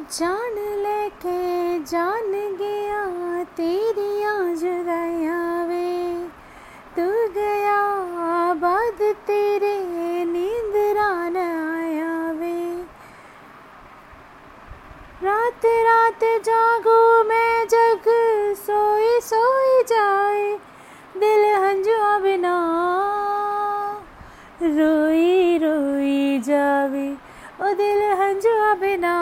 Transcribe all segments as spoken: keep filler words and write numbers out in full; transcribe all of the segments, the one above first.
जान लेके जान गया तेरी आज गया वे, तू गया आबाद तेरे नींद रान आया वे। रात रात जागो मैं जग सोई सोई जाए, दिल हंजुआ बिना रोई रोई जावे। ओ दिल हंजुआ बिना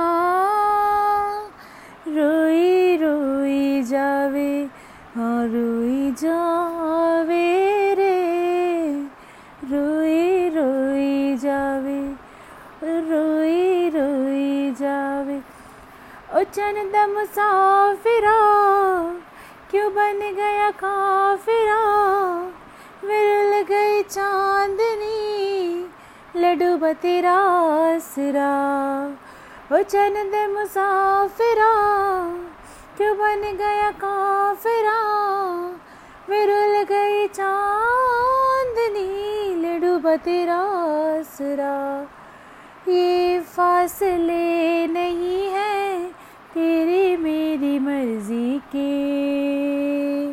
रोई रोई जावे, हाँ रोई जावे रे, रोई रोई जावे, रोई रोई जावे। ओ चंद मुसाफिरा क्यों बन गया काफिरा, विरल गई चांदनी लडूबा तेरा आसरा। ओ चंद मुसाफिरा क्यों बन गया काफिरा, विरुल गई चांदनी लडूबा तेरा आसरा। ये फासले नहीं है तेरी मेरी मर्जी के,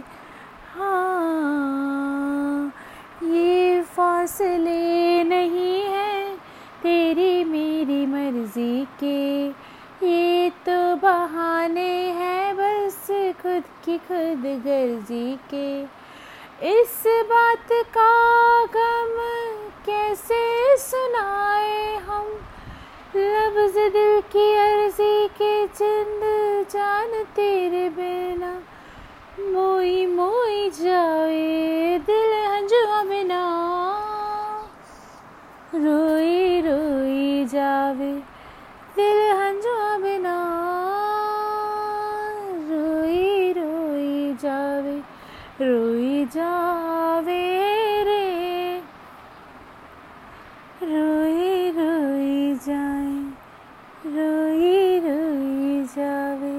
हाँ ये फासले नहीं है तेरी मेरी मर्जी के, ये तो बहाने हैं बस खुद की खुद गर्जी के। इस बात का गम कैसे सुनाए हम, लफ्ज़ दिल की अर्जी के जिंद जान तेरे बिना मोई मोई जाए। दिल हंजुआ बिना रोई रोई जावे, दिल हंजुआ बिना रोई रोई जावे, रोई जावे रे, रोई रोई जाए, रोई रोई जावे।